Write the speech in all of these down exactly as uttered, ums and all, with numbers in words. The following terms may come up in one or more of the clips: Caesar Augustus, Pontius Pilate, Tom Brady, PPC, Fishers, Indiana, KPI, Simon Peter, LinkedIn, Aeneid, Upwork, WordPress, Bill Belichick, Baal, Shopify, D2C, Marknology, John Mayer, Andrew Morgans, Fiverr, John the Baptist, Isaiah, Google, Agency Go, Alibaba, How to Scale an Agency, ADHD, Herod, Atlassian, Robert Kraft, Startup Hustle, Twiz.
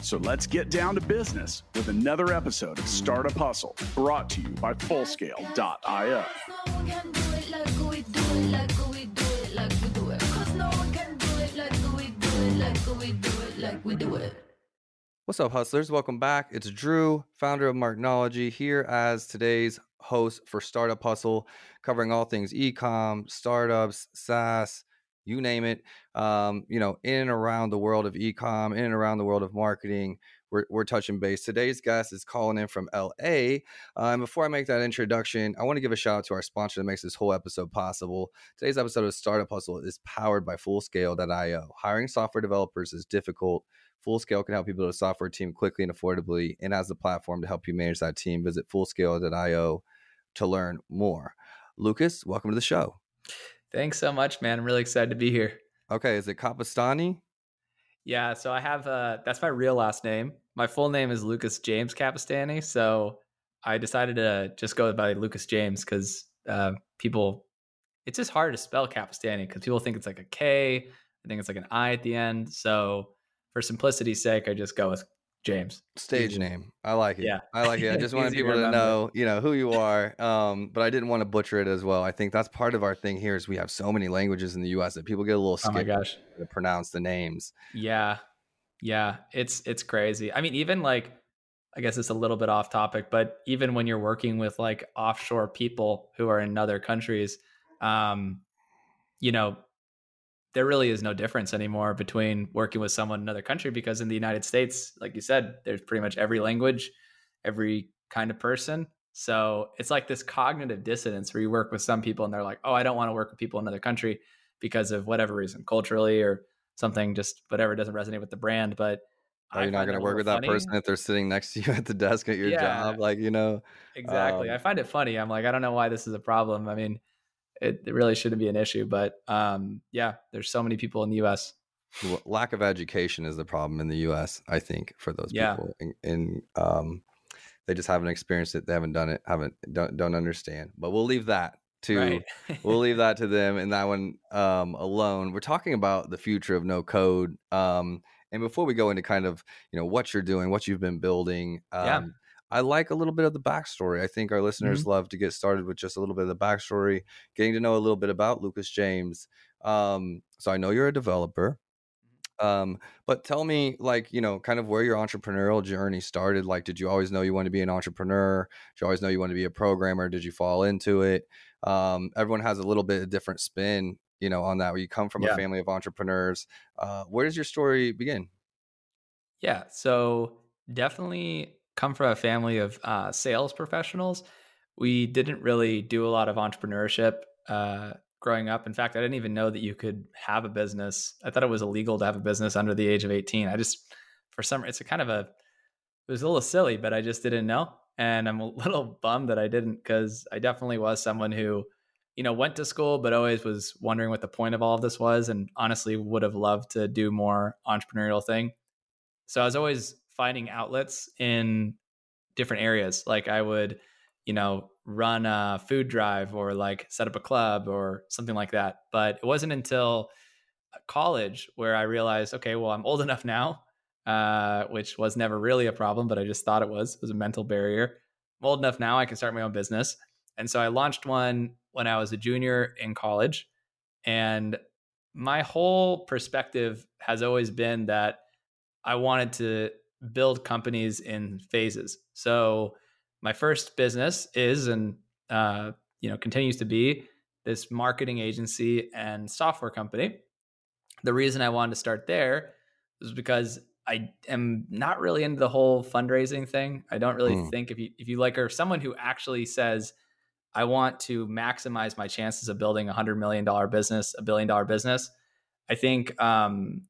So let's get down to business with another episode of Startup Hustle, brought to you by full scale dot i o. What's up, hustlers? Welcome back. It's Drew, founder of Marknology, here as today's host for Startup Hustle, covering all things e-com, startups, SaaS, you name it, um, you know, in and around the world of e-com, in and around the world of marketing. We're, we're touching base. Today's guest is calling in from L A. Uh, and before I make that introduction, I want to give a shout out to our sponsor that makes this whole episode possible. Today's episode of Startup Hustle is powered by full scale dot i o. Hiring software developers is difficult. FullScale can help you build a software team quickly and affordably, and as the platform to help you manage that team. Visit full scale dot i o to learn more. Lucas, welcome to the show. Thanks so much, man. I'm really excited to be here. Okay. Is it Capistrani? Yeah. So I have, uh, that's my real last name. My full name is Lucas James Capistrani. So I decided to just go by Lucas James because uh, people, it's just hard to spell Capistrani because people think it's like a K. I think it's like an I at the end. So for simplicity's sake, I just go with James. Stage James. Name. I like it. Yeah. I like it. I just wanted people to, to know, you know, who you are. Um, but I didn't want to butcher it as well. I think that's part of our thing here is we have so many languages in the U S that people get a little scared oh my gosh. to pronounce the names. Yeah. Yeah. It's, it's crazy. I mean, even like, I guess it's a little bit off topic, but even when you're working with like offshore people who are in other countries, um, you know, there really is no difference anymore between working with someone in another country, because in the United States, like you said, there's pretty much every language, every kind of person. So it's like this cognitive dissonance where you work with some people and they're like, oh, I don't want to work with people in another country because of whatever reason, culturally or something, just whatever doesn't resonate with the brand. But are you not going to work with that person if they're sitting next to you at the desk at your job? Like, you know, exactly. Um, I find it funny. I'm like, I don't know why this is a problem. I mean, It, it really shouldn't be an issue, but um, yeah, there's so many people in the U S. Lack of education is the problem in the U S, I think, for those yeah. people. And, and um, they just haven't experienced it. They haven't done it, haven't don't, don't understand, but we'll leave that to, right. we'll leave that to them and that one um, alone. We're talking about the future of no code. Um, and before we go into kind of, you know, what you're doing, what you've been building, um, yeah. I like a little bit of the backstory. I think our listeners mm-hmm. love to get started with just a little bit of the backstory, getting to know a little bit about Lucas James. Um, so I know you're a developer, um, but tell me, like, you know, kind of where your entrepreneurial journey started. Like, did you always know you wanted to be an entrepreneur? Did you always know you wanted to be a programmer? Did you fall into it? Um, everyone has a little bit of different spin, you know, on that, where you come from yeah. a family of entrepreneurs. Uh, where does your story begin? Yeah, so definitely come from a family of uh, sales professionals. We didn't really do a lot of entrepreneurship uh, growing up. In fact, I didn't even know that you could have a business. I thought it was illegal to have a business under the age of eighteen. I just, for some, it's a kind of a, it was a little silly, but I just didn't know. And I'm a little bummed that I didn't, because I definitely was someone who, you know, went to school, but always was wondering what the point of all of this was. And honestly would have loved to do more entrepreneurial thing. So I was always finding outlets in different areas. Like I would, you know, run a food drive or like set up a club or something like that. But it wasn't until college where I realized, okay, well, I'm old enough now, uh, which was never really a problem, but I just thought it was, it was a mental barrier. I'm old enough now, I can start my own business. And so I launched one when I was a junior in college. And my whole perspective has always been that I wanted to build companies in phases. So my first business is, and uh, you know, continues to be, this marketing agency and software company. The reason I wanted to start there was because I am not really into the whole fundraising thing. I don't really mm. think if you if you like are someone who actually says, I want to maximize my chances of building a hundred million dollar business, a billion dollar business. I think. Um,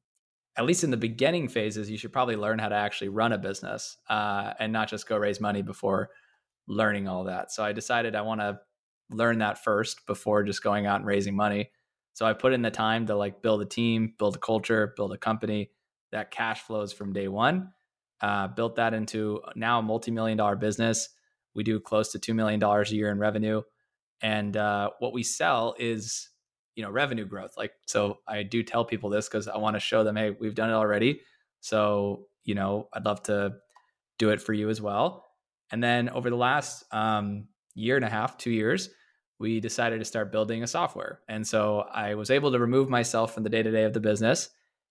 at least in the beginning phases, you should probably learn how to actually run a business uh, and not just go raise money before learning all that. So I decided I want to learn that first before just going out and raising money. So I put in the time to like build a team, build a culture, build a company that cash flows from day one. Uh, built that into now a multi-million dollar business. We do close to two million dollars a year in revenue. And uh, what we sell is, you know, revenue growth. Like, so I do tell people this because I want to show them, hey, we've done it already. So, you know, I'd love to do it for you as well. And then over the last um, year and a half, two years, we decided to start building a software. And so I was able to remove myself from the day-to-day of the business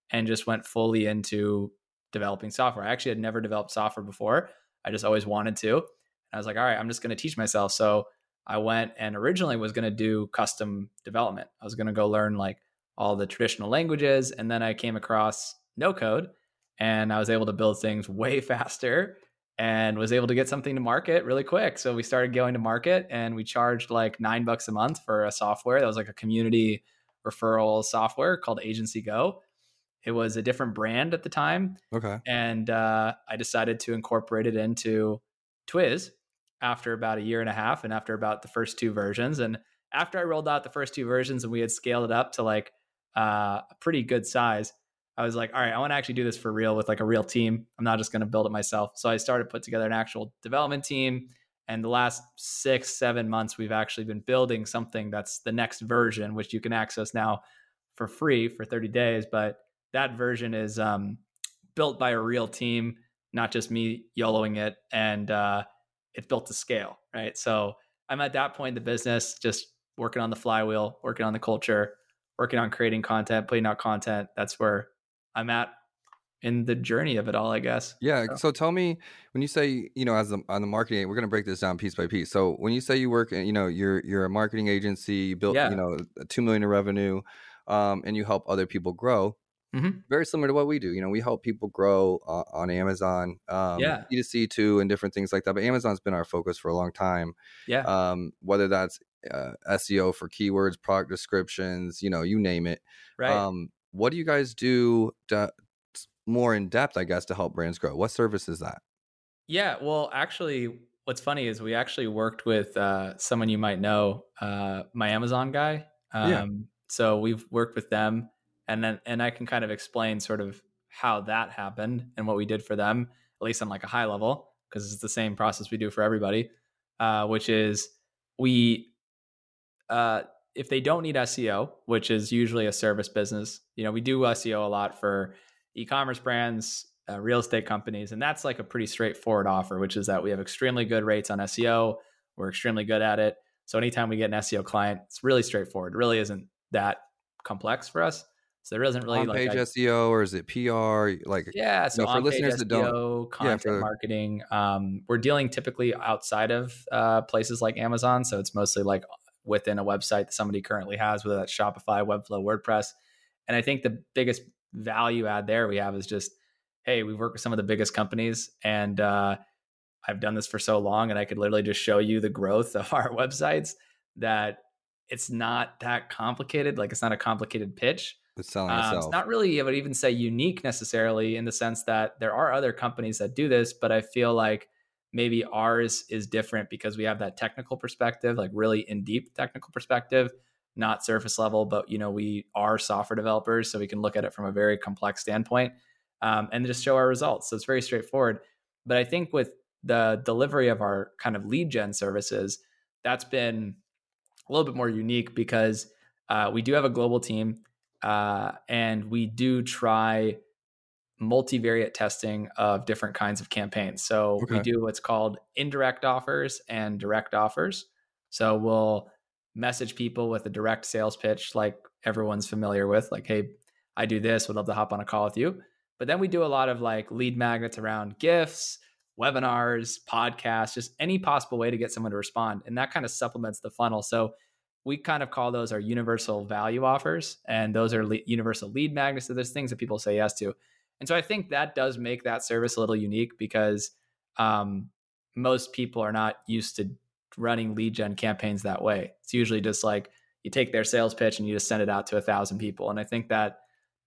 and just went fully into developing software. I actually had never developed software before. I just always wanted to. And I was like, all right, I'm just going to teach myself. So I went and originally was going to do custom development. I was going to go learn like all the traditional languages. And then I came across no code and I was able to build things way faster and was able to get something to market really quick. So we started going to market and we charged like nine bucks a month for a software that was like a community referral software called Agency Go. It was a different brand at the time. Okay. And uh, I decided to incorporate it into Twiz after about a year and a half and after about the first two versions. And after I rolled out the first two versions and we had scaled it up to like uh, a pretty good size, I was like, all right, I want to actually do this for real with like a real team. I'm not just going to build it myself. So I started to put together an actual development team. And the last six, seven months, we've actually been building something that's the next version, which you can access now for free for thirty days. But that version is um, built by a real team, not just me YOLOing it. And uh, it's built to scale, right? So I'm at that point in the business, just working on the flywheel, working on the culture, working on creating content, putting out content. That's where I'm at in the journey of it all, I guess. Yeah. So, so tell me, when you say, you know, as the, on the marketing, we're going to break this down piece by piece. So when you say you work, you know, you're you're a marketing agency, you built, yeah. you know, two million dollars in revenue, um, and you help other people grow. Mm-hmm. Very similar to what we do. You know, we help people grow uh, on Amazon, um, yeah. D two C too, and different things like that. But Amazon's been our focus for a long time. Yeah. Um, whether that's uh, S E O for keywords, product descriptions, you know, you name it. Right. Um, what do you guys do to, more in depth, I guess, to help brands grow? What service is that? Yeah. Well, actually, what's funny is we actually worked with uh, someone you might know, uh, my Amazon guy. Um, yeah. So we've worked with them. And then, and I can kind of explain sort of how that happened and what we did for them, at least on like a high level, because it's the same process we do for everybody, uh, which is we, uh, if they don't need S E O, which is usually a service business, you know, we do S E O a lot for e-commerce brands, uh, real estate companies, and that's like a pretty straightforward offer, which is that we have extremely good rates on S E O. We're extremely good at it. So anytime we get an S E O client, it's really straightforward. It really isn't that complex for us. So there isn't really on-page like S E O, or is it P R? Like, yeah, so you know, for listeners S E O, that don't content yeah, for... marketing, um, we're dealing typically outside of uh, places like Amazon. So it's mostly like within a website that somebody currently has, whether that's Shopify, Webflow, WordPress. And I think the biggest value add there we have is just, hey, we've worked with some of the biggest companies, and uh, I've done this for so long, and I could literally just show you the growth of our websites that it's not that complicated. Like, it's not a complicated pitch. It's selling itself. Um, it's not really, I would even say, unique necessarily, in the sense that there are other companies that do this, but I feel like maybe ours is different because we have that technical perspective, like really in deep technical perspective, not surface level, but, you know, we are software developers, so we can look at it from a very complex standpoint, um, and just show our results. So it's very straightforward. But I think with the delivery of our kind of lead gen services, that's been a little bit more unique because uh, we do have a global team. Uh, and we do try multivariate testing of different kinds of campaigns. So okay. we do what's called indirect offers and direct offers. So we'll message people with a direct sales pitch, like everyone's familiar with, like, hey, I do this, would love to hop on a call with you. But then we do a lot of like lead magnets around gifts, webinars, podcasts, just any possible way to get someone to respond. And that kind of supplements the funnel. So we kind of call those our universal value offers. And those are le- universal lead magnets. So there's things that people say yes to. And so I think that does make that service a little unique because um, most people are not used to running lead gen campaigns that way. It's usually just like you take their sales pitch and you just send it out to a thousand people. And I think that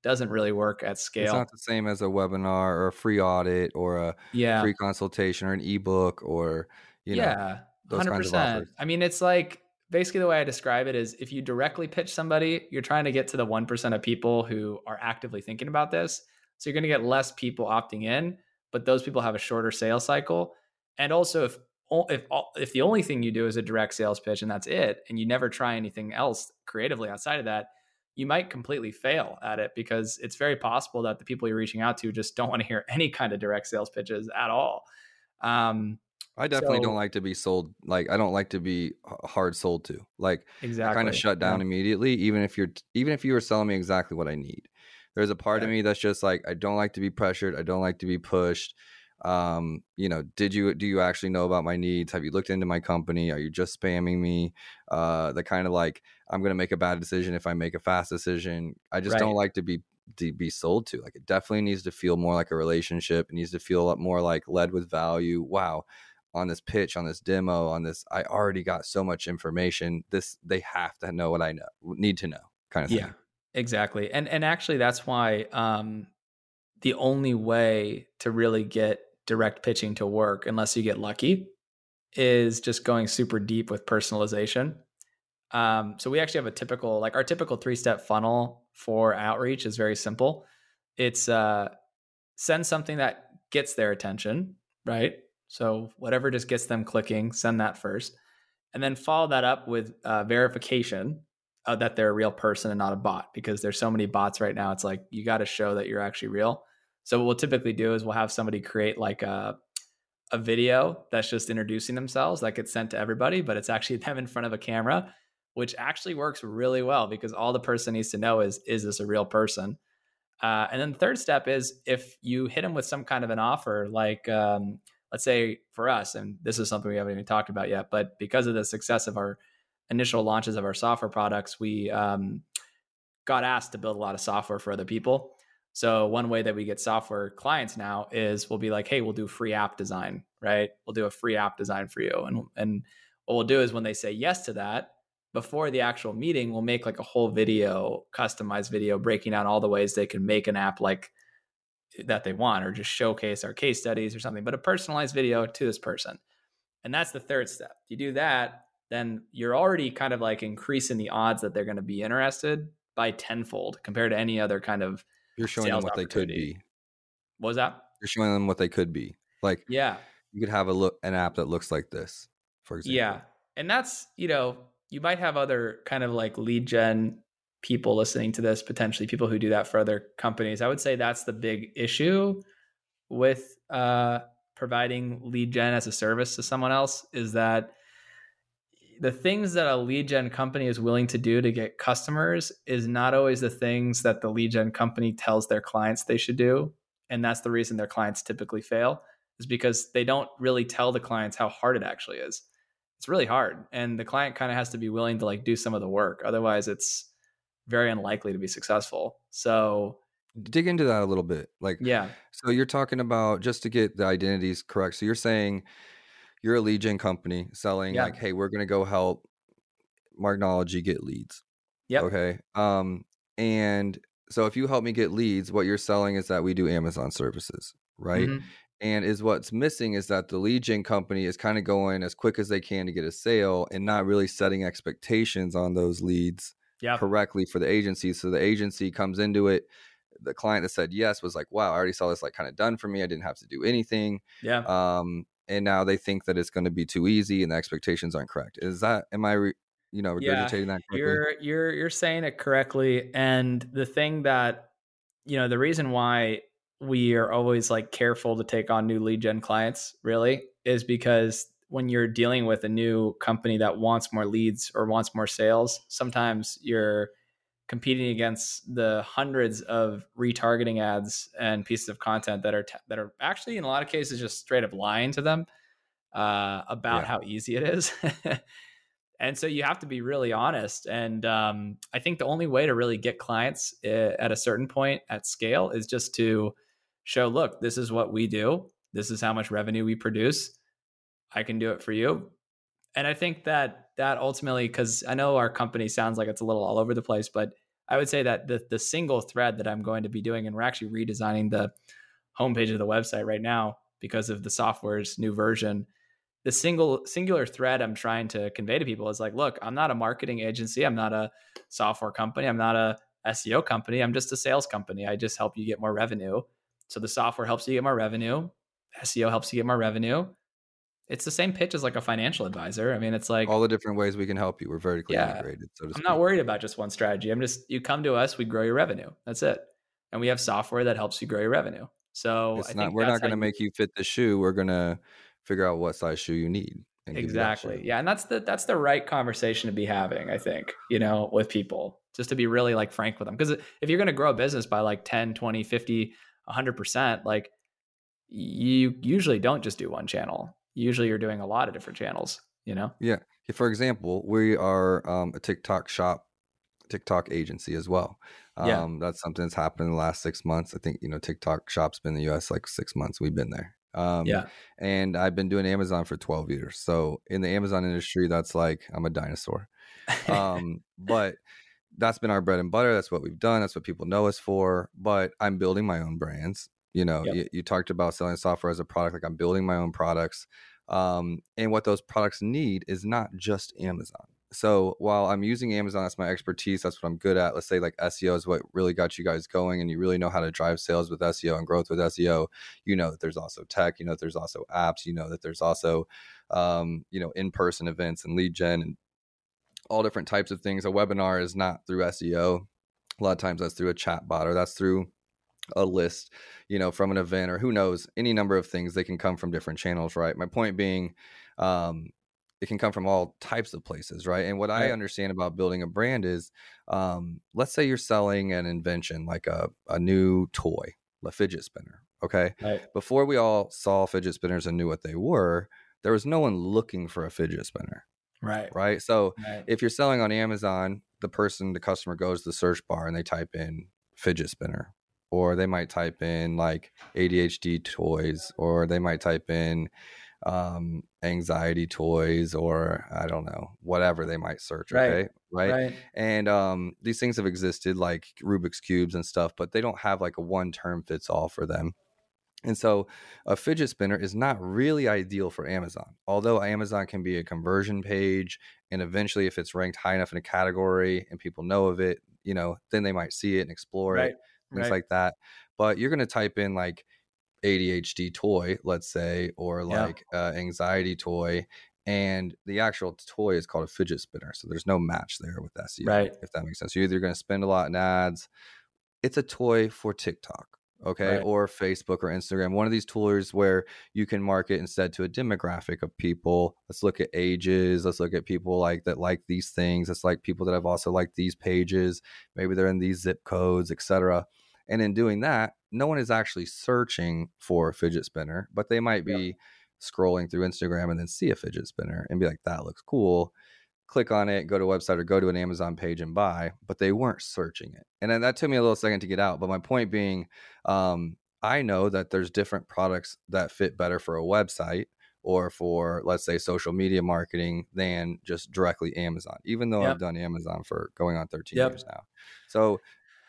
doesn't really work at scale. It's not the same as a webinar or a free audit or a yeah. free consultation or an ebook or, you know, yeah, those one hundred percent kinds of offers. I mean, it's like, basically the way I describe it is if you directly pitch somebody, you're trying to get to the one percent of people who are actively thinking about this. So you're going to get less people opting in, but those people have a shorter sales cycle. And also if if if the only thing you do is a direct sales pitch and that's it, and you never try anything else creatively outside of that, you might completely fail at it because it's very possible that the people you're reaching out to just don't want to hear any kind of direct sales pitches at all. Um, I definitely so, don't like to be sold. Like, I don't like to be hard sold to. Like, exactly. I kind of shut down yeah. immediately, even if you're, even if you were selling me exactly what I need. There's a part right. of me that's just like, I don't like to be pressured. I don't like to be pushed. Um, you know, did you, do you actually know about my needs? Have you looked into my company? Are you just spamming me? Uh, the kind of like, I'm going to make a bad decision if I make a fast decision. I just right. don't like to be, to be sold to. Like, it definitely needs to feel more like a relationship. It needs to feel a lot more like led with value. Wow. On this pitch, on this demo, on this, I already got so much information. This, they have to know what I know, need to know kind of thing. Yeah, exactly. And, and actually that's why, um, the only way to really get direct pitching to work, unless you get lucky, is just going super deep with personalization. Um, so we actually have a typical, like our typical three-step funnel for outreach is very simple. It's uh, send something that gets their attention, right? So whatever just gets them clicking, send that first. And then follow that up with uh, verification uh, that they're a real person and not a bot, because there's so many bots right now. It's like, you got to show that you're actually real. So what we'll typically do is we'll have somebody create like a a video that's just introducing themselves that gets sent to everybody, but it's actually them in front of a camera, which actually works really well because all the person needs to know is, is this a real person? Uh, and then the third step is if you hit them with some kind of an offer, like um, let's say for us, and this is something we haven't even talked about yet, but because of the success of our initial launches of our software products, we um, got asked to build a lot of software for other people. So one way that we get software clients now is we'll be like, hey, we'll do free app design, right? We'll do a free app design for you. And, and what we'll do is when they say yes to that, before the actual meeting, we'll make like a whole video, customized video, breaking down all the ways they can make an app like that they want, or just showcase our case studies or something, but a personalized video to this person. And that's the third step. If you do that, then you're already kind of like increasing the odds that they're going to be interested by tenfold compared to any other kind of. You're showing them what they could be. What was that? You're showing them what they could be. Like, yeah, you could have a look, an app that looks like this, for example. Yeah. And that's, you know, you might have other kind of like lead gen people listening to this, potentially people who do that for other companies. I would say that's the big issue with uh, providing lead gen as a service to someone else is that the things that a lead gen company is willing to do to get customers is not always the things that the lead gen company tells their clients they should do. And that's the reason their clients typically fail is because they don't really tell the clients how hard it actually is. It's really hard. And the client kind of has to be willing to like do some of the work. Otherwise it's very unlikely to be successful. So dig into that a little bit. Like, yeah. So you're talking about, just to get the identities correct. So you're saying you're a lead gen company selling yeah. like, hey, we're going to go help Marknology get leads. Yeah. Okay. Um, and so if you help me get leads, what you're selling is that we do Amazon services, right? Mm-hmm. And is what's missing is that the lead gen company is kind of going as quick as they can to get a sale and not really setting expectations on those leads yeah. correctly for the agency. So the agency comes into it. The client that said yes was like, wow, I already saw this like kind of done for me. I didn't have to do anything. Yeah. Um, And now they think that it's going to be too easy and the expectations aren't correct. Is that, am I, re, you know, regurgitating yeah, that correctly? You're, you're, you're saying it correctly. And the thing that, you know, the reason why we are always like careful to take on new lead gen clients really is because when you're dealing with a new company that wants more leads or wants more sales, sometimes you're competing against the hundreds of retargeting ads and pieces of content that are t- that are actually in a lot of cases just straight up lying to them uh, about yeah. how easy it is. And so you have to be really honest. And um, I think the only way to really get clients I- at a certain point at scale is just to show, look, this is what we do. This is how much revenue we produce. I can do it for you. And I think that that ultimately, because I know our company sounds like it's a little all over the place, but I would say that the the single thread that I'm going to be doing, and we're actually redesigning the homepage of the website right now because of the software's new version, the single singular thread I'm trying to convey to people is like, look, I'm not a marketing agency. I'm not a software company. I'm not a S E O company. I'm just a sales company. I just help you get more revenue. So the software helps you get more revenue. S E O helps you get more revenue. It's the same pitch as like a financial advisor. I mean, it's like all the different ways we can help you. We're vertically yeah, integrated. So to speak. I'm not worried about just one strategy. I'm just, you come to us, we grow your revenue. That's it. And we have software that helps you grow your revenue. So it's I not, think we're not going to make you fit the shoe. We're going to figure out what size shoe you need. And exactly. Yeah. And that's the, that's the right conversation to be having, I think, you know, with people, just to be really like frank with them. Cause if you're going to grow a business by like ten, twenty, fifty, a hundred percent, like you usually don't just do one channel. Usually you're doing a lot of different channels, you know? Yeah. For example, we are um, a TikTok shop, TikTok agency as well. Um, yeah. That's something that's happened in the last six months. I think, you know, TikTok shop's been in the U S like six months. We've been there. Um, yeah. And I've been doing Amazon for twelve years. So in the Amazon industry, that's like, I'm a dinosaur. Um, but that's been our bread and butter. That's what we've done. That's what people know us for. But I'm building my own brands. You know, yep. you, you talked about selling software as a product, like I'm building my own products. Um, and what those products need is not just Amazon. So while I'm using Amazon, that's my expertise. That's what I'm good at. Let's say like S E O is what really got you guys going and you really know how to drive sales with S E O and growth with S E O. You know that there's also tech, you know, that there's also apps, you know, that there's also, um, you know, in-person events and lead gen and all different types of things. A webinar is not through S E O. A lot of times that's through a chat bot or that's through a list, you know, from an event or who knows, any number of things. They can come from different channels, right? My point being, um, it can come from all types of places, right? And what right. I understand about building a brand is, um, let's say you're selling an invention, like a, a new toy, a fidget spinner, okay? Right. Before we all saw fidget spinners and knew what they were, there was no one looking for a fidget spinner. Right. Right. So right. if you're selling on Amazon, the person, the customer goes to the search bar and they type in fidget spinner. Or they might type in like A D H D toys, or they might type in um, anxiety toys, or I don't know, whatever they might search. Right. Okay. Right. right. And um, these things have existed like Rubik's Cubes and stuff, but they don't have like a one term fits all for them. And so a fidget spinner is not really ideal for Amazon, although Amazon can be a conversion page. And eventually if it's ranked high enough in a category and people know of it, you know, then they might see it and explore right. it. Things right. like that. But you're going to type in like A D H D toy, let's say, or like yeah. uh, anxiety toy. And the actual toy is called a fidget spinner. So there's no match there with S E O, right. if that makes sense. You're either going to spend a lot in ads. It's a toy for TikTok, okay, right. or Facebook or Instagram. One of these tools where you can market instead to a demographic of people. Let's look at ages. Let's look at people like that like these things. It's like people that have also liked these pages. Maybe they're in these zip codes, et cetera. And in doing that, no one is actually searching for a fidget spinner, but they might be yeah. scrolling through Instagram and then see a fidget spinner and be like, that looks cool. Click on it, go to a website or go to an Amazon page and buy, but they weren't searching it. And then that took me a little second to get out. But my point being, um, I know that there's different products that fit better for a website or for, let's say, social media marketing than just directly Amazon, even though yep. I've done Amazon for going on thirteen yep. years now. So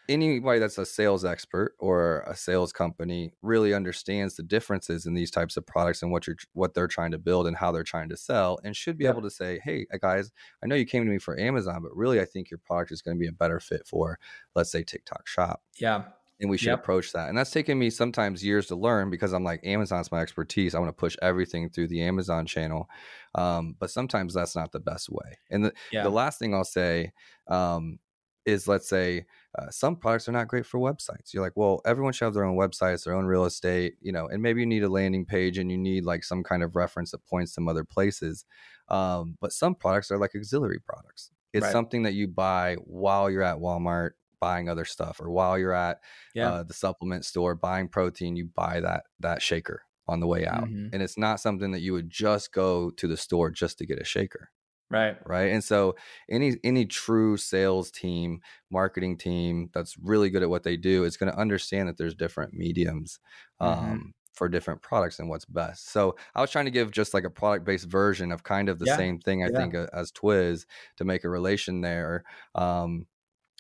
anybody that's a sales expert or a sales company really understands the differences in these types of products and what you're, what they're trying to build and how they're trying to sell, and should be yeah. able to say, hey, guys, I know you came to me for Amazon, but really I think your product is going to be a better fit for, let's say, TikTok shop. Yeah. And we should yep. approach that. And that's taken me sometimes years to learn because I'm like, Amazon's my expertise. I want to push everything through the Amazon channel. Um, but sometimes that's not the best way. And the, yeah. the last thing I'll say, um, is let's say uh, some products are not great for websites. You're like, well, everyone should have their own websites, their own real estate, you know, and maybe you need a landing page and you need like some kind of reference that points to other places. Um, but some products are like auxiliary products. It's right. something that you buy while you're at Walmart buying other stuff, or while you're at yeah. uh, the supplement store buying protein, you buy that, that shaker on the way out. Mm-hmm. And it's not something that you would just go to the store just to get a shaker. Right. Right. And so any any true sales team, marketing team that's really good at what they do is going to understand that there's different mediums um, mm-hmm. for different products and what's best. So I was trying to give just like a product based version of kind of the yeah. same thing, I yeah. think, uh, as Twiz, to make a relation there um,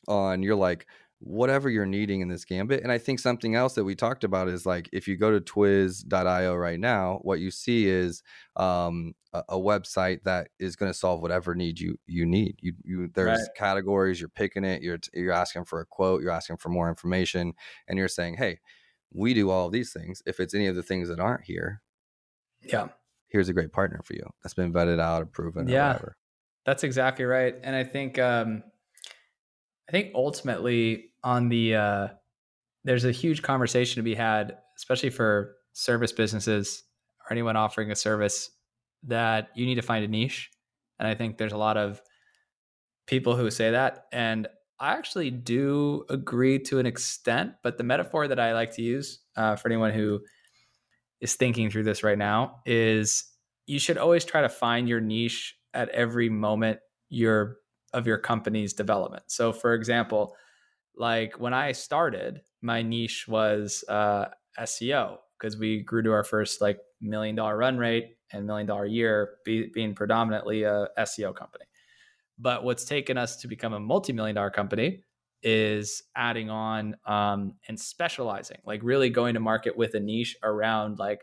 on you're like, whatever you're needing in this gambit. And I think something else that we talked about is, like, if you go to Twiz dot i o right now, what you see is um, a, a website that is going to solve whatever need you you need. You, you there's right. categories, you're picking it, you're you're asking for a quote, you're asking for more information, and you're saying, hey, we do all of these things. If it's any of the things that aren't here, yeah, here's a great partner for you that's been vetted out, proven, yeah, or whatever. That's exactly right. And I think um, I think ultimately, on the uh, there's a huge conversation to be had, especially for service businesses or anyone offering a service, that you need to find a niche. And I think there's a lot of people who say that, and I actually do agree to an extent. But the metaphor that I like to use uh, for anyone who is thinking through this right now is, you should always try to find your niche at every moment your of your company's development. So, for example, like when I started, my niche was uh, S E O, because we grew to our first like million dollar run rate and million dollar year be, being predominantly a S E O company. But what's taken us to become a multi-million dollar company is adding on um, and specializing, like really going to market with a niche around like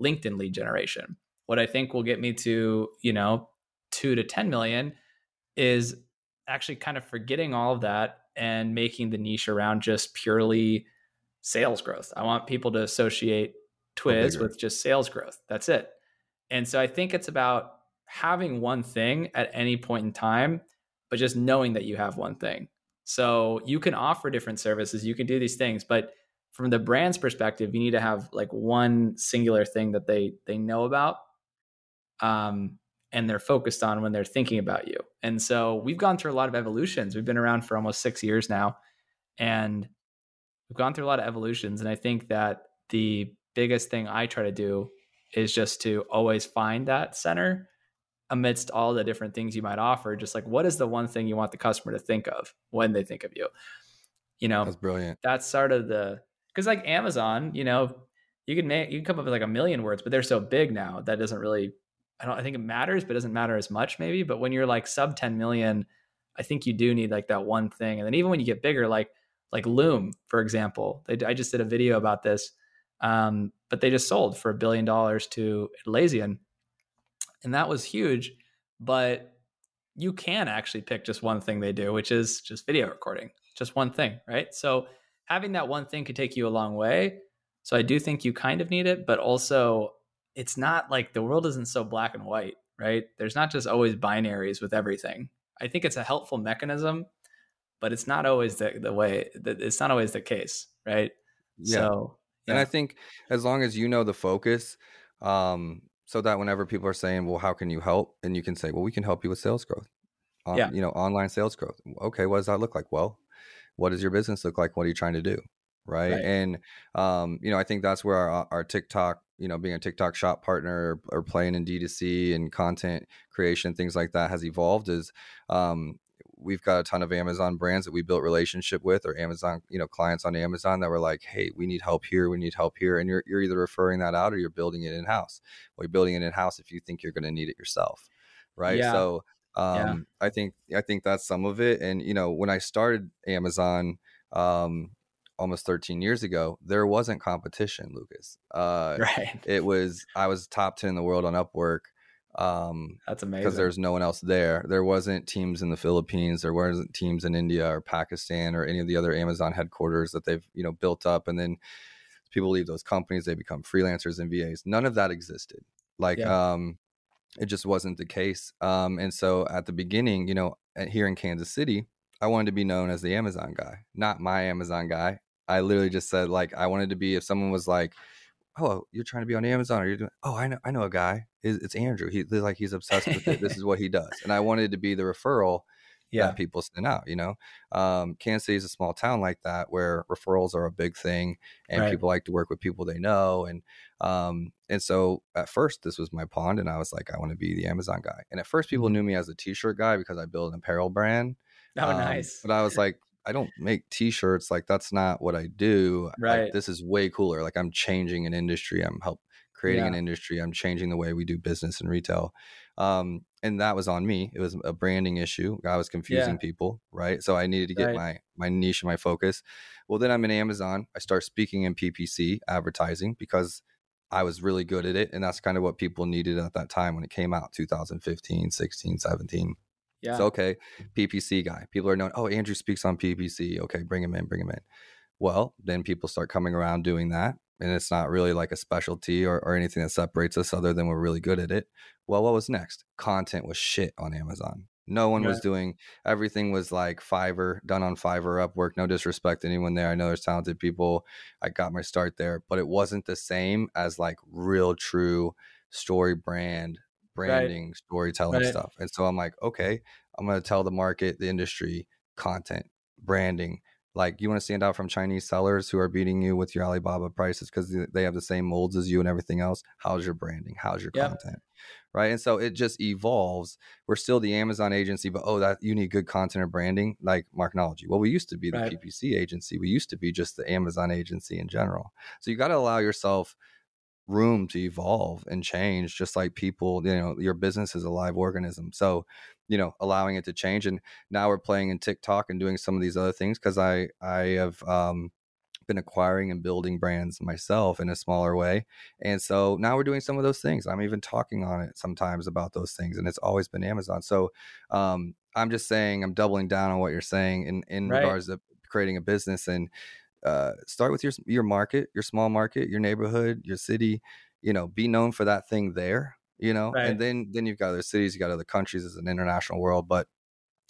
LinkedIn lead generation. What I think will get me to, you know, two to ten million is actually kind of forgetting all of that and making the niche around just purely sales growth. I want people to associate Twiz with just sales growth. That's it. And so I think it's about having one thing at any point in time, but just knowing that you have one thing. So you can offer different services, you can do these things, but from the brand's perspective, you need to have like one singular thing that they they know about um, and they're focused on when they're thinking about you. And so we've gone through a lot of evolutions. We've been around for almost six years now, and we've gone through a lot of evolutions. And I think that the biggest thing I try to do is just to always find that center amidst all the different things you might offer. Just like, what is the one thing you want the customer to think of when they think of you? You know, that's brilliant. That's sort of the, because like Amazon, you know, you can make, you can come up with like a million words, but they're so big now that doesn't really, I don't, I think it matters, but it doesn't matter as much maybe. But when you're like sub ten million, I think you do need like that one thing. And then even when you get bigger, like, like Loom, for example, they, I just did a video about this, um, but they just sold for a billion dollars to Atlassian. And that was huge, but you can actually pick just one thing they do, which is just video recording, just one thing, right? So having that one thing could take you a long way. So I do think you kind of need it, but also it's not like the world isn't so black and white, right? There's not just always binaries with everything. I think it's a helpful mechanism, but it's not always the, the way that it's not always the case, right? Yeah. So, yeah. And I think as long as you know the focus, um, so that whenever people are saying, well, how can you help? And you can say, well, we can help you with sales growth, um, yeah. you know, online sales growth. Okay. What does that look like? Well, what does your business look like? What are you trying to do? Right. right. And, um, you know, I think that's where our, our TikTok, you know, being a TikTok shop partner or, or playing in D two C and content creation, things like that has evolved is, um, we've got a ton of Amazon brands that we built relationship with, or Amazon, you know, clients on Amazon that were like, hey, we need help here. We need help here. And you're, you're either referring that out or you're building it in-house. Well, you're building it in-house if you think you're going to need it yourself. Right. Yeah. So um, yeah. I think, I think that's some of it. And, you know, when I started Amazon, um, almost thirteen years ago, there wasn't competition, Lucas. Uh, right. It was, I was top ten in the world on Upwork. Um, that's amazing. Because there's no one else there. There wasn't teams in the Philippines. There wasn't teams in India or Pakistan or any of the other Amazon headquarters that they've, you know, built up. And then people leave those companies, they become freelancers and V As. None of that existed. Like, yeah. um, it just wasn't the case. Um, and so at the beginning, you know, here in Kansas City, I wanted to be known as the Amazon guy, not my Amazon guy. I literally just said, like, I wanted to be, if someone was like, oh, you're trying to be on Amazon, or you're doing, oh, I know, I know a guy. It's Andrew. He like, he's obsessed with it. This is what he does. And I wanted to be the referral yeah. that people send out, you know, um, Kansas City is a small town like that where referrals are a big thing and right. people like to work with people they know. And, um, and so at first this was my pond, and I was like, I want to be the Amazon guy. And at first people knew me as a t-shirt guy because I built an apparel brand. Oh, um, nice. But I was like, I don't make t-shirts. Like, that's not what I do. Right. Like, this is way cooler. Like, I'm changing an industry. I'm help creating yeah. an industry. I'm changing the way we do business and retail. Um, and that was on me. It was a branding issue. I was confusing yeah. people, right? So I needed to get right. my my niche and my focus. Well, then I'm in Amazon. I start speaking in P P C advertising because I was really good at it. And that's kind of what people needed at that time when it came out, two thousand fifteen, sixteen, seventeen. Yeah. So, okay, P P C guy. People are knowing, oh, Andrew speaks on P P C. Okay, bring him in, bring him in. Well, then people start coming around doing that. And it's not really like a specialty or, or anything that separates us other than we're really good at it. Well, what was next? Content was shit on Amazon. No one yeah. was doing, everything was like Fiverr, done on Fiverr, Upwork. No disrespect to anyone there. I know there's talented people. I got my start there, but it wasn't the same as like real, true story brand, branding, right. storytelling right. stuff. And so I'm like, okay, I'm going to tell the market, the industry, content, branding. Like, you want to stand out from Chinese sellers who are beating you with your Alibaba prices because they have the same molds as you and everything else. How's your branding? How's your yeah. content? Right. And so it just evolves. We're still the Amazon agency, but oh, that you need good content or branding like Marknology. Well, we used to be the right. P P C agency. We used to be just the Amazon agency in general. So you got to allow yourself room to evolve and change, just like people, you know, your business is a live organism. So, you know, allowing it to change. And now we're playing in TikTok and doing some of these other things because I, I have um, been acquiring and building brands myself in a smaller way. And so now we're doing some of those things. I'm even talking on it sometimes about those things, and it's always been Amazon. So um, I'm just saying, I'm doubling down on what you're saying in, in right. regards to creating a business. And uh, start with your, your market, your small market, your neighborhood, your city, you know, be known for that thing there. You know, right. and then, then you've got other cities, you got other countries as an international world, but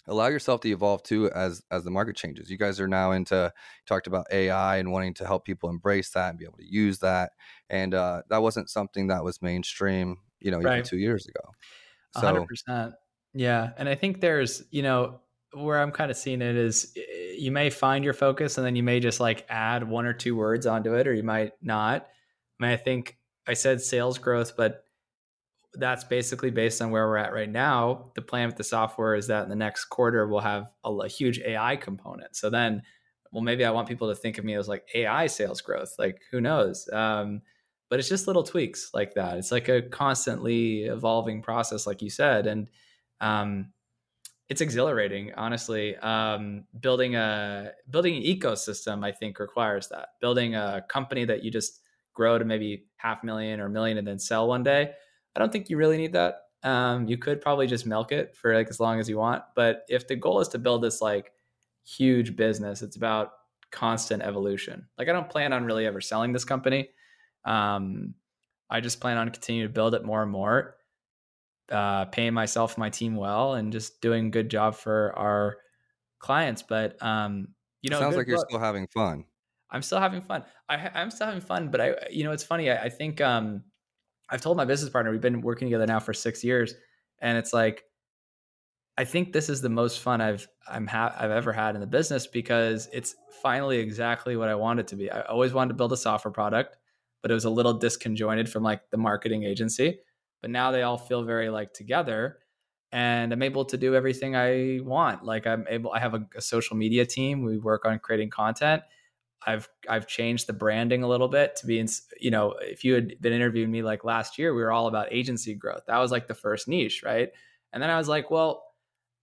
allow yourself to evolve too as, as the market changes. You guys are now into, talked about A I and wanting to help people embrace that and be able to use that. And uh, that wasn't something that was mainstream, you know, right. even two years ago. So, one hundred percent. Yeah. And I think there's, you know, where I'm kind of seeing it is you may find your focus and then you may just like add one or two words onto it, or you might not. I mean, I think I said sales growth, but that's basically based on where we're at right now. The plan with the software is that in the next quarter, we'll have a, a huge A I component. So then, well, maybe I want people to think of me as like A I sales growth, like who knows? Um, but it's just little tweaks like that. It's like a constantly evolving process, like you said. And um, it's exhilarating, honestly. Um, building a building an ecosystem, I think, requires that. Building a company that you just grow to maybe half million or a million and then sell one day, I don't think you really need that. Um, you could probably just milk it for like as long as you want. But if the goal is to build this like huge business, it's about constant evolution. Like, I don't plan on really ever selling this company. Um, I just plan on continuing to build it more and more, uh, paying myself and my team well, and just doing a good job for our clients. But, um, you know, it sounds like you're still having fun. I'm still having fun. I, I'm still having fun. But I, you know, it's funny. I, I think, um, I've told my business partner, we've been working together now for six years. And it's like, I think this is the most fun I've I'm ha- I've ever had in the business, because it's finally exactly what I want it to be. I always wanted to build a software product, but it was a little disconjointed from like the marketing agency. But now they all feel very like together, and I'm able to do everything I want. Like I'm able, I have a, a social media team. We work on creating content. I've I've changed the branding a little bit to be, in, you know, if you had been interviewing me like last year, we were all about agency growth. That was like the first niche, right? And then I was like, well,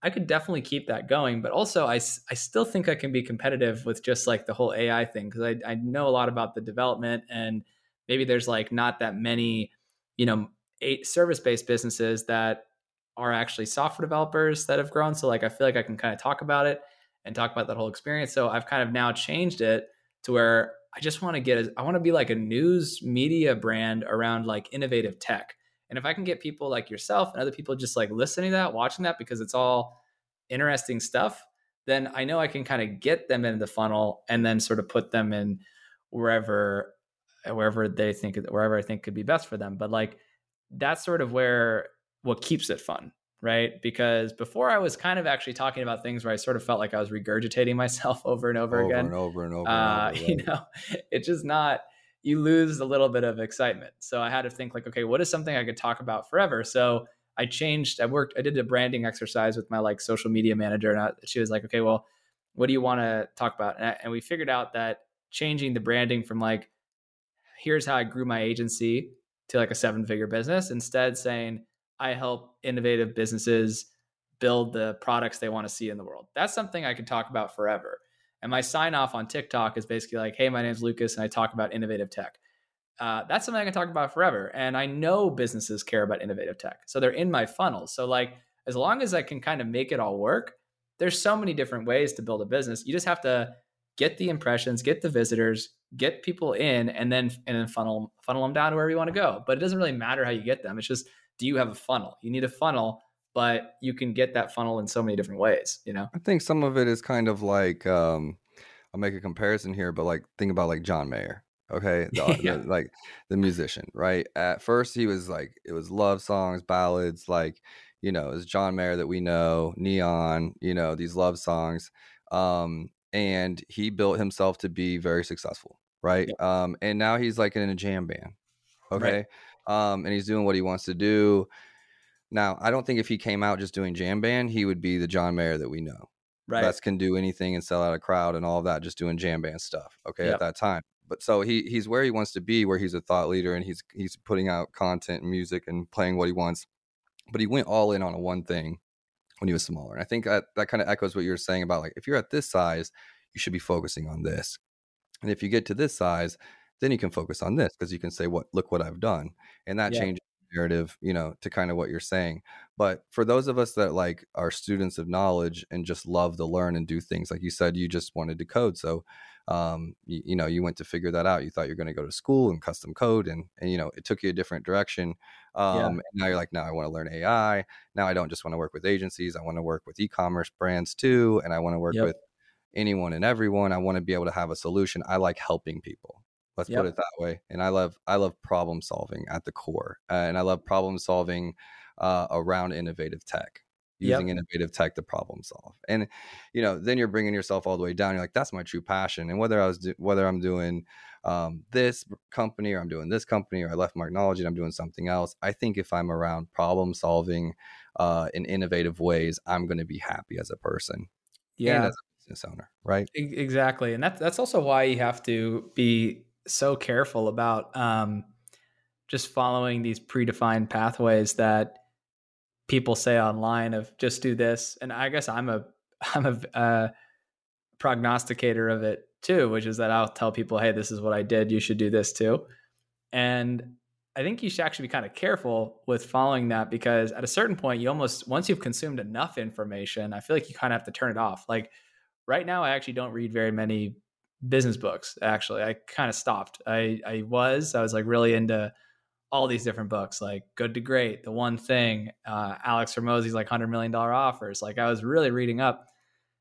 I could definitely keep that going. But also I, I still think I can be competitive with just like the whole A I thing, because I, I know a lot about the development, and maybe there's like not that many, you know, eight service-based businesses that are actually software developers that have grown. So like, I feel like I can kind of talk about it and talk about that whole experience. So I've kind of now changed it to where I just want to get, a, I want to be like a news media brand around like innovative tech. And if I can get people like yourself and other people just like listening to that, watching that, because it's all interesting stuff, then I know I can kind of get them into the funnel and then sort of put them in wherever, wherever they think, wherever I think could be best for them. But like, that's sort of where, what keeps it fun, right? Because before I was kind of actually talking about things where I sort of felt like I was regurgitating myself over and over, over again. And over and over uh, and over. You right. know, it's just not, you lose a little bit of excitement. So I had to think like, okay, what is something I could talk about forever? So I changed, I worked, I did a branding exercise with my like social media manager, and I, she was like, okay, well, what do you want to talk about? And, I, and we figured out that changing the branding from like, here's how I grew my agency to like a seven figure business, instead saying, I help innovative businesses build the products they want to see in the world. That's something I can talk about forever. And my sign off on TikTok is basically like, hey, my name's Lucas and I talk about innovative tech. Uh, that's something I can talk about forever. And I know businesses care about innovative tech. So they're in my funnel. So like, as long as I can kind of make it all work, there's so many different ways to build a business. You just have to get the impressions, get the visitors, get people in, and then and then funnel, funnel them down to wherever you want to go. But it doesn't really matter how you get them. It's just, do you have a funnel? You need a funnel, but you can get that funnel in so many different ways, you know? I think some of it is kind of like, um, I'll make a comparison here, but like, think about like John Mayer. Okay. The, yeah. the, like the musician, right? At first he was like, it was love songs, ballads, like, you know, it's John Mayer that we know, Neon, you know, these love songs. Um, and he built himself to be very successful. Right. Yeah. Um, and now he's like in a jam band. Okay. Right. Um, and he's doing what he wants to do. Now, I don't think if he came out just doing jam band, he would be the John Mayer that we know. Right. That's can do anything and sell out a crowd and all of that, just doing jam band stuff. Okay. Yep. At that time. But so he he's where he wants to be, where he's a thought leader and he's he's putting out content and music and playing what he wants. But he went all in on a one thing when he was smaller. And I think that, that kind of echoes what you were saying about like, if you're at this size, you should be focusing on this. And if you get to this size, then you can focus on this because you can say, what, look what I've done. And that yeah. changes the narrative, you know, to kind of what you're saying. But for those of us that like are students of knowledge and just love to learn and do things, like you said, you just wanted to code. So Um, you, you know, you went to figure that out. You thought you're going to go to school and custom code and, and, you know, it took you a different direction. Um, yeah. and now you're like, now I want to learn A I. Now I don't just want to work with agencies. I want to work with e-commerce brands too. And I want to work yep. with anyone and everyone. I want to be able to have a solution. I like helping people. Let's yep. put it that way. And I love, I love problem solving at the core. Uh, and I love problem solving, uh, around innovative tech. Using yep. innovative tech to problem solve. And, you know, then you're bringing yourself all the way down. You're like, that's my true passion. And whether I was, do- whether I'm doing um, this company or I'm doing this company or I left Marknology and I'm doing something else, I think if I'm around problem solving uh, in innovative ways, I'm going to be happy as a person. Yeah. And as a business owner, right? Exactly. And that's, that's also why you have to be so careful about um, just following these predefined pathways that people say online of just do this. And I guess I'm a, I'm a uh, prognosticator of it too, which is that I'll tell people, hey, this is what I did. You should do this too. And I think you should actually be kind of careful with following that because at a certain point you almost, once you've consumed enough information, I feel like you kind of have to turn it off. Like right now, I actually don't read very many business books. Actually, I kind of stopped. I, I was, I was like really into all these different books, like Good to Great, The One Thing, uh, Alex Ramosey's like one hundred million dollars offers. Like I was really reading up,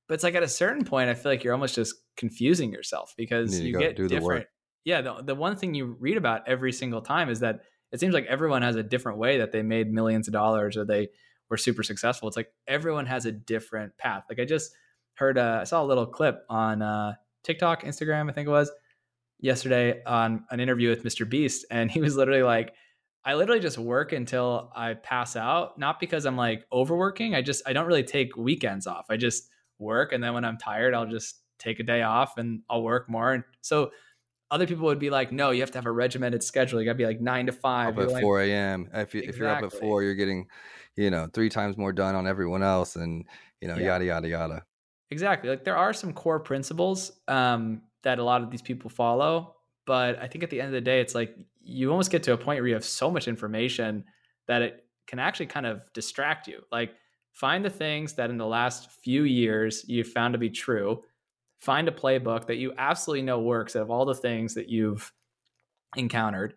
but it's like at a certain point, I feel like you're almost just confusing yourself because you, you get different. Yeah. The, the one thing you read about every single time is that it seems like everyone has a different way that they made millions of dollars or they were super successful. It's like everyone has a different path. Like I just heard, a, I saw a little clip on uh, TikTok, Instagram, I think it was, yesterday on an interview with Mister Beast. And he was literally like, I literally just work until I pass out. Not because I'm like overworking. I just, I don't really take weekends off. I just work. And then when I'm tired, I'll just take a day off and I'll work more. And so other people would be like, no, you have to have a regimented schedule. You gotta be like nine to five. Up at like, four a.m. If, you, exactly. if you're up at four, you're getting, you know, three times more done on everyone else and, you know, yeah. yada, yada, yada. Exactly. Like there are some core principles, um, that a lot of these people follow. But I think at the end of the day, it's like you almost get to a point where you have so much information that it can actually kind of distract you. Like find the things that in the last few years you found to be true, find a playbook that you absolutely know works out of all the things that you've encountered,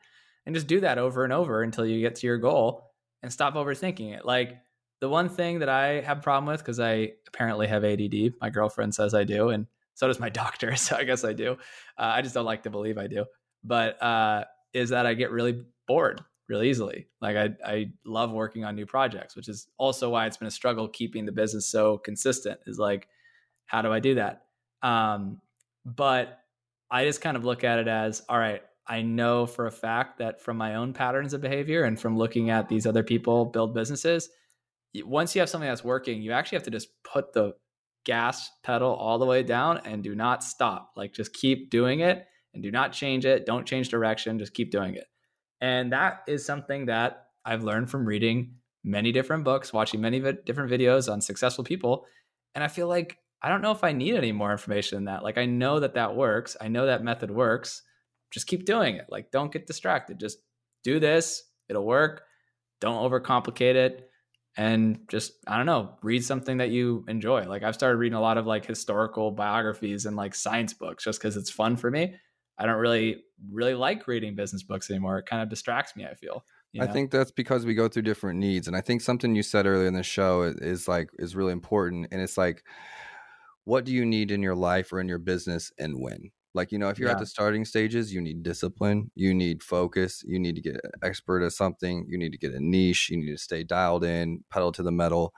and just do that over and over until you get to your goal and stop overthinking it. Like the one thing that I have a problem with, because I apparently have A D D, my girlfriend says I do, and so does my doctor. So I guess I do. Uh, I just don't like to believe I do. But uh, is that I get really bored really easily. Like I, I love working on new projects, which is also why it's been a struggle keeping the business so consistent is like, how do I do that? Um, but I just kind of look at it as, all right, I know for a fact that from my own patterns of behavior and from looking at these other people build businesses, once you have something that's working, you actually have to just put the gas pedal all the way down and do not stop. Like just keep doing it and do not change it. Don't change direction. Just keep doing it. And that is something that I've learned from reading many different books, watching many vi- different videos on successful people. And I feel like, I don't know if I need any more information than that. Like, I know that that works. I know that method works. Just keep doing it. Like, don't get distracted. Just do this. It'll work. Don't overcomplicate it. And just, I don't know, read something that you enjoy. Like, I've started reading a lot of like historical biographies and like science books just because it's fun for me. I don't really, really like reading business books anymore. It kind of distracts me, I feel. You know? I think that's because we go through different needs. And I think something you said earlier in the show is like, is really important. And it's like, what do you need in your life or in your business and when? Like, you know, if you're yeah. at the starting stages, you need discipline, you need focus, you need to get an expert at something, you need to get a niche, you need to stay dialed in, pedal to the metal.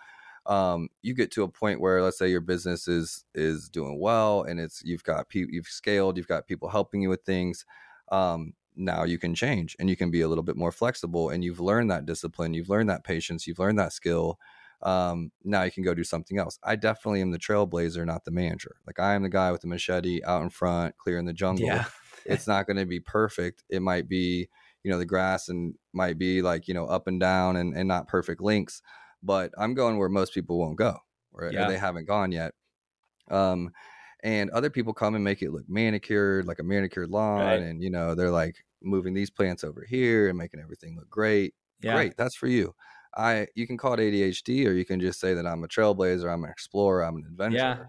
Um, you get to a point where, let's say your business is is doing well and it's you've got people, you've scaled, you've got people helping you with things. Um, now you can change and you can be a little bit more flexible, and you've learned that discipline, you've learned that patience, you've learned that skill. Um, now you can go do something else. I definitely am the trailblazer, not the manager. Like, I am the guy with the machete out in front, clearing the jungle. Yeah. It's not going to be perfect. It might be, you know, the grass and might be like, you know, up and down and, and not perfect links, but I'm going where most people won't go, or, yeah. or they haven't gone yet. Um, and other people come and make it look manicured, like a manicured lawn. Right. And, you know, they're like moving these plants over here and making everything look great. Yeah. Great. That's for you. I, you can call it A D H D, or you can just say that I'm a trailblazer, I'm an explorer, I'm an adventurer, yeah.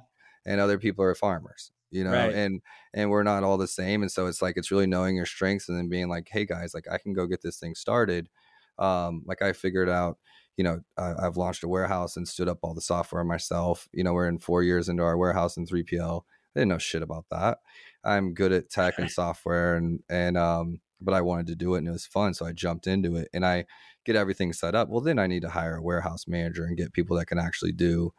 and other people are farmers, you know, right. and, and we're not all the same. And so it's like, it's really knowing your strengths and then being like, hey guys, like I can go get this thing started. Um, like I figured out, you know, I, I've launched a warehouse and stood up all the software myself. You know, we're in four years into our warehouse and three P L. I didn't know shit about that. I'm good at tech and software and, and, um, but I wanted to do it and it was fun. So I jumped into it and I get everything set up. Well, then I need to hire a warehouse manager and get people that can actually do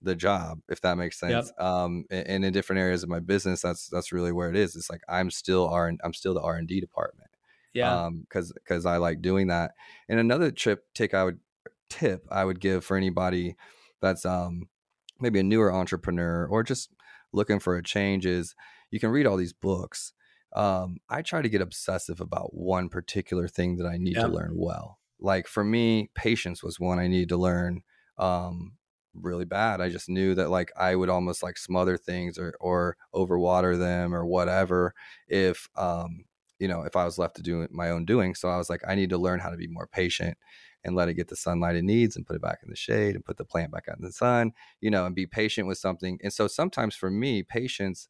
the job, if that makes sense. Yep. Um, and, and in different areas of my business, that's, that's really where it is. It's like, I'm still R and I'm still the R and D department. Yeah. Um, cause, cause I like doing that. And another trip tick I would tip, I would give for anybody that's, um, maybe a newer entrepreneur or just looking for a change is you can read all these books. Um, I try to get obsessive about one particular thing that I need yep. to learn well. Like for me, patience was one I needed to learn um, really bad. I just knew that like I would almost like smother things or or overwater them or whatever if, um, you know, if I was left to do my own doing. So I was like, I need to learn how to be more patient and let it get the sunlight it needs and put it back in the shade and put the plant back out in the sun, you know, and be patient with something. And so sometimes for me, patience,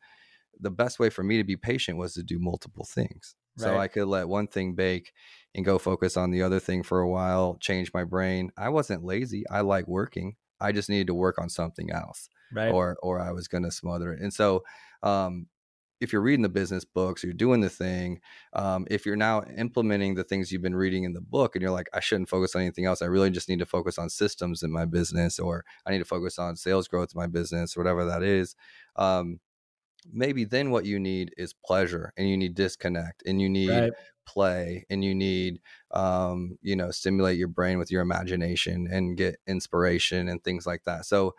the best way for me to be patient was to do multiple things. Right. So I could let one thing bake and go focus on the other thing for a while, change my brain. I wasn't lazy. I like working. I just needed to work on something else right. or, or I was going to smother it. And so, um, if you're reading the business books, you're doing the thing. Um, if you're now implementing the things you've been reading in the book and you're like, I shouldn't focus on anything else. I really just need to focus on systems in my business, or I need to focus on sales growth in my business, whatever that is. Um, maybe then what you need is pleasure, and you need disconnect, and you need right. play, and you need, um, you know, stimulate your brain with your imagination and get inspiration and things like that. So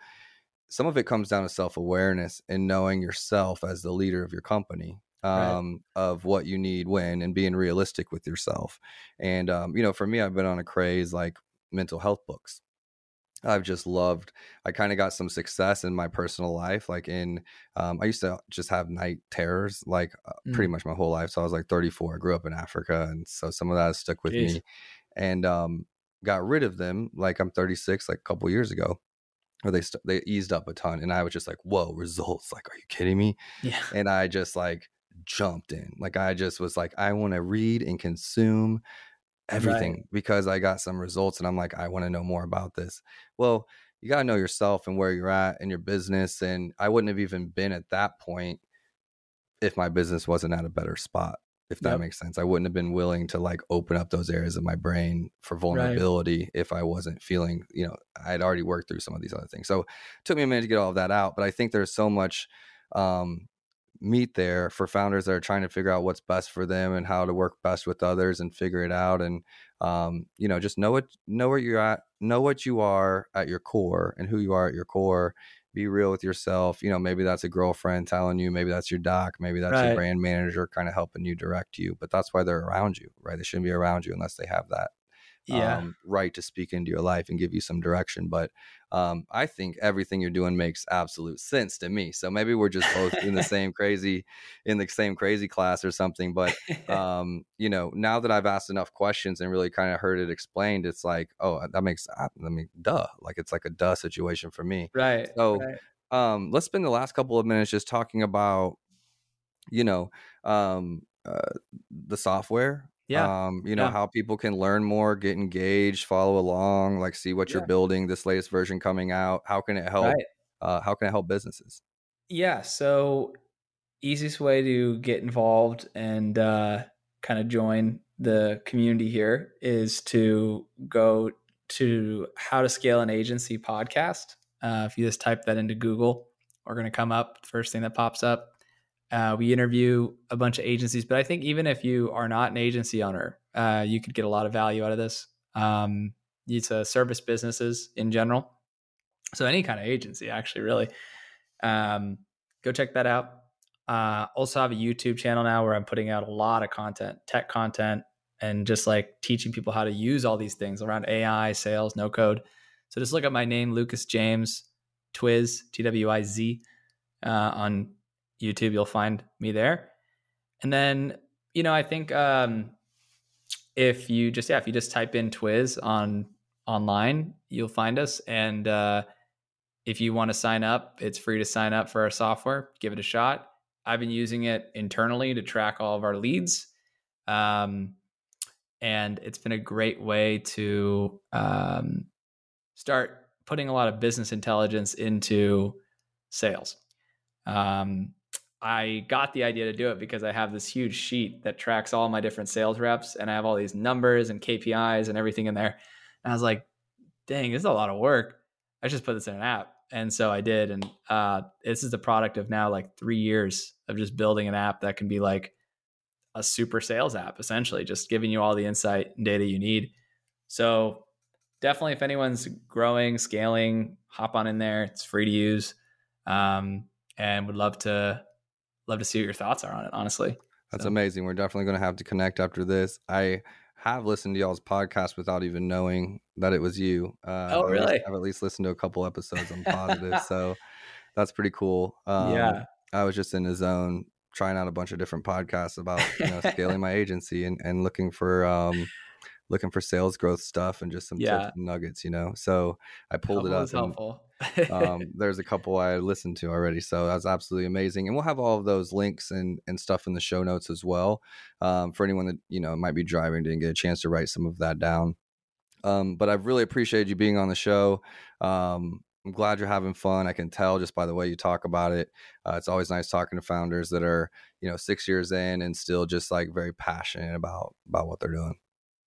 some of it comes down to self-awareness and knowing yourself as the leader of your company, um, right. of what you need when, and being realistic with yourself. And, um, you know, for me, I've been on a craze, like mental health books. I've just loved, I kind of got some success in my personal life. Like in, um, I used to just have night terrors, like uh, mm. pretty much my whole life. So I was like thirty-four, I grew up in Africa. And so some of that has stuck with Jeez. me, and, um, got rid of them. Like I'm thirty-six, like a couple years ago, or they, st- they eased up a ton. And I was just like, whoa, results. Like, are you kidding me? Yeah. And I just like jumped in. Like, I just was like, I want to read and consume everything right. because I got some results and I'm like, I want to know more about this. Well, you got to know yourself and where you're at in your business. And I wouldn't have even been at that point if my business wasn't at a better spot, if that yep. makes sense. I wouldn't have been willing to like open up those areas of my brain for vulnerability right. if I wasn't feeling, you know, I'd already worked through some of these other things. So it took me a minute to get all of that out, but I think there's so much, um, meet there for founders that are trying to figure out what's best for them and how to work best with others and figure it out. And, um, you know, just know what, know where you're at, know what you are at your core and who you are at your core, be real with yourself. You know, maybe that's a girlfriend telling you, maybe that's your doc, maybe that's right. your brand manager kind of helping you direct you, but that's why they're around you, right? They shouldn't be around you unless they have that, yeah. um, right to speak into your life and give you some direction. But um, I think everything you're doing makes absolute sense to me. So maybe we're just both in the same crazy, in the same crazy class or something. But, um, you know, now that I've asked enough questions and really kind of heard it explained, it's like, oh, that makes, I mean, duh, like it's like a duh situation for me. Right. So right. Um, let's spend the last couple of minutes just talking about, you know, um, uh, the software. Yeah. Um, you know, yeah. how people can learn more, get engaged, follow along, like see what yeah. you're building, this latest version coming out. How can it help? Right. Uh, how can it help businesses? Yeah. So easiest way to get involved and uh, kind of join the community here is to go to How to Scale an Agency podcast. Uh, if you just type that into Google, we're going to come up. First thing that pops up. Uh, we interview a bunch of agencies, but I think even if you are not an agency owner, uh, you could get a lot of value out of this. Um, it's a service businesses in general. So any kind of agency, actually, really. Um, go check that out. Uh, also have a YouTube channel now where I'm putting out a lot of content, tech content, and just like teaching people how to use all these things around A I, sales, no code. So just look up my name, Lucas James, Twiz, T W I Z, uh, on YouTube, you'll find me there. And then, you know, I think um, if you just, yeah, if you just type in Twiz on online, you'll find us. And uh, if you want to sign up, it's free to sign up for our software. Give it a shot. I've been using it internally to track all of our leads. Um, and it's been a great way to um, start putting a lot of business intelligence into sales. Um, I got the idea to do it because I have this huge sheet that tracks all my different sales reps, and I have all these numbers and K P Is and everything in there. And I was like, dang, this is a lot of work. I just put this in an app. And so I did. And, uh, this is the product of now like three years of just building an app that can be like a super sales app, essentially just giving you all the insight and data you need. So definitely if anyone's growing, scaling, hop on in there, it's free to use. Um, And would love to love to see what your thoughts are on it, honestly. That's so amazing. We're definitely going to have to connect after this. I have listened to y'all's podcast without even knowing that it was you. Uh, oh, really? I've at least listened to a couple episodes. I'm positive. So that's pretty cool. Um, yeah. I was just in the zone trying out a bunch of different podcasts about you know, scaling my agency and, and looking for um, looking for sales growth stuff and just some yeah. tips and nuggets, you know. So I pulled it up. Helpful. um, there's a couple I listened to already. So that's absolutely amazing. And we'll have all of those links and, and stuff in the show notes as well. Um, for anyone that, you know, might be driving, didn't get a chance to write some of that down. Um, but I've really appreciated you being on the show. Um, I'm glad you're having fun. I can tell just by the way you talk about it. Uh, it's always nice talking to founders that are, you know, six years in and still just like very passionate about, about what they're doing.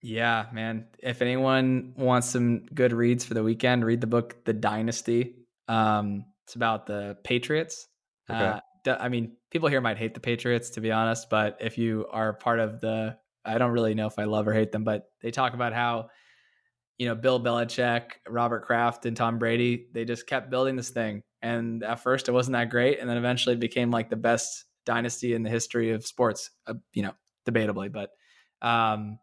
Yeah, man. If anyone wants some good reads for the weekend, read the book, The Dynasty. Um, it's about the Patriots. Okay. Uh, I mean, people here might hate the Patriots, to be honest, but if you are part of the, I don't really know if I love or hate them, but they talk about how, you know, Bill Belichick, Robert Kraft, and Tom Brady, they just kept building this thing. And at first it wasn't that great. And then eventually it became like the best dynasty in the history of sports, uh, you know, debatably, but, um,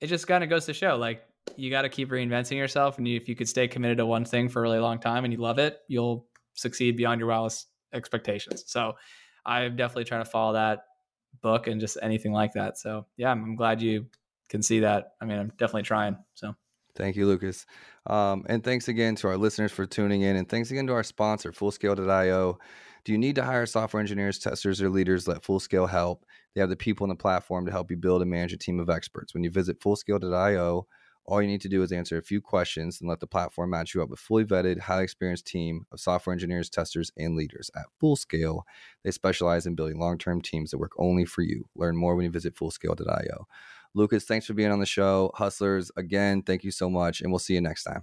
it just kind of goes to show, like, you got to keep reinventing yourself. And you, if you could stay committed to one thing for a really long time and you love it, you'll succeed beyond your wildest expectations. So I'm definitely trying to follow that book and just anything like that. So yeah, I'm, I'm glad you can see that. I mean, I'm definitely trying. So thank you, Lucas. Um, and thanks again to our listeners for tuning in. And thanks again to our sponsor, full scale dot io. Do you need to hire software engineers, testers, or leaders? Let FullScale help. They have the people and the platform to help you build and manage a team of experts. When you visit full scale dot io, all you need to do is answer a few questions and let the platform match you up with a fully vetted, highly experienced team of software engineers, testers, and leaders. At FullScale, they specialize in building long-term teams that work only for you. Learn more when you visit full scale dot io. Lucas, thanks for being on the show. Hustlers, again, thank you so much, and we'll see you next time.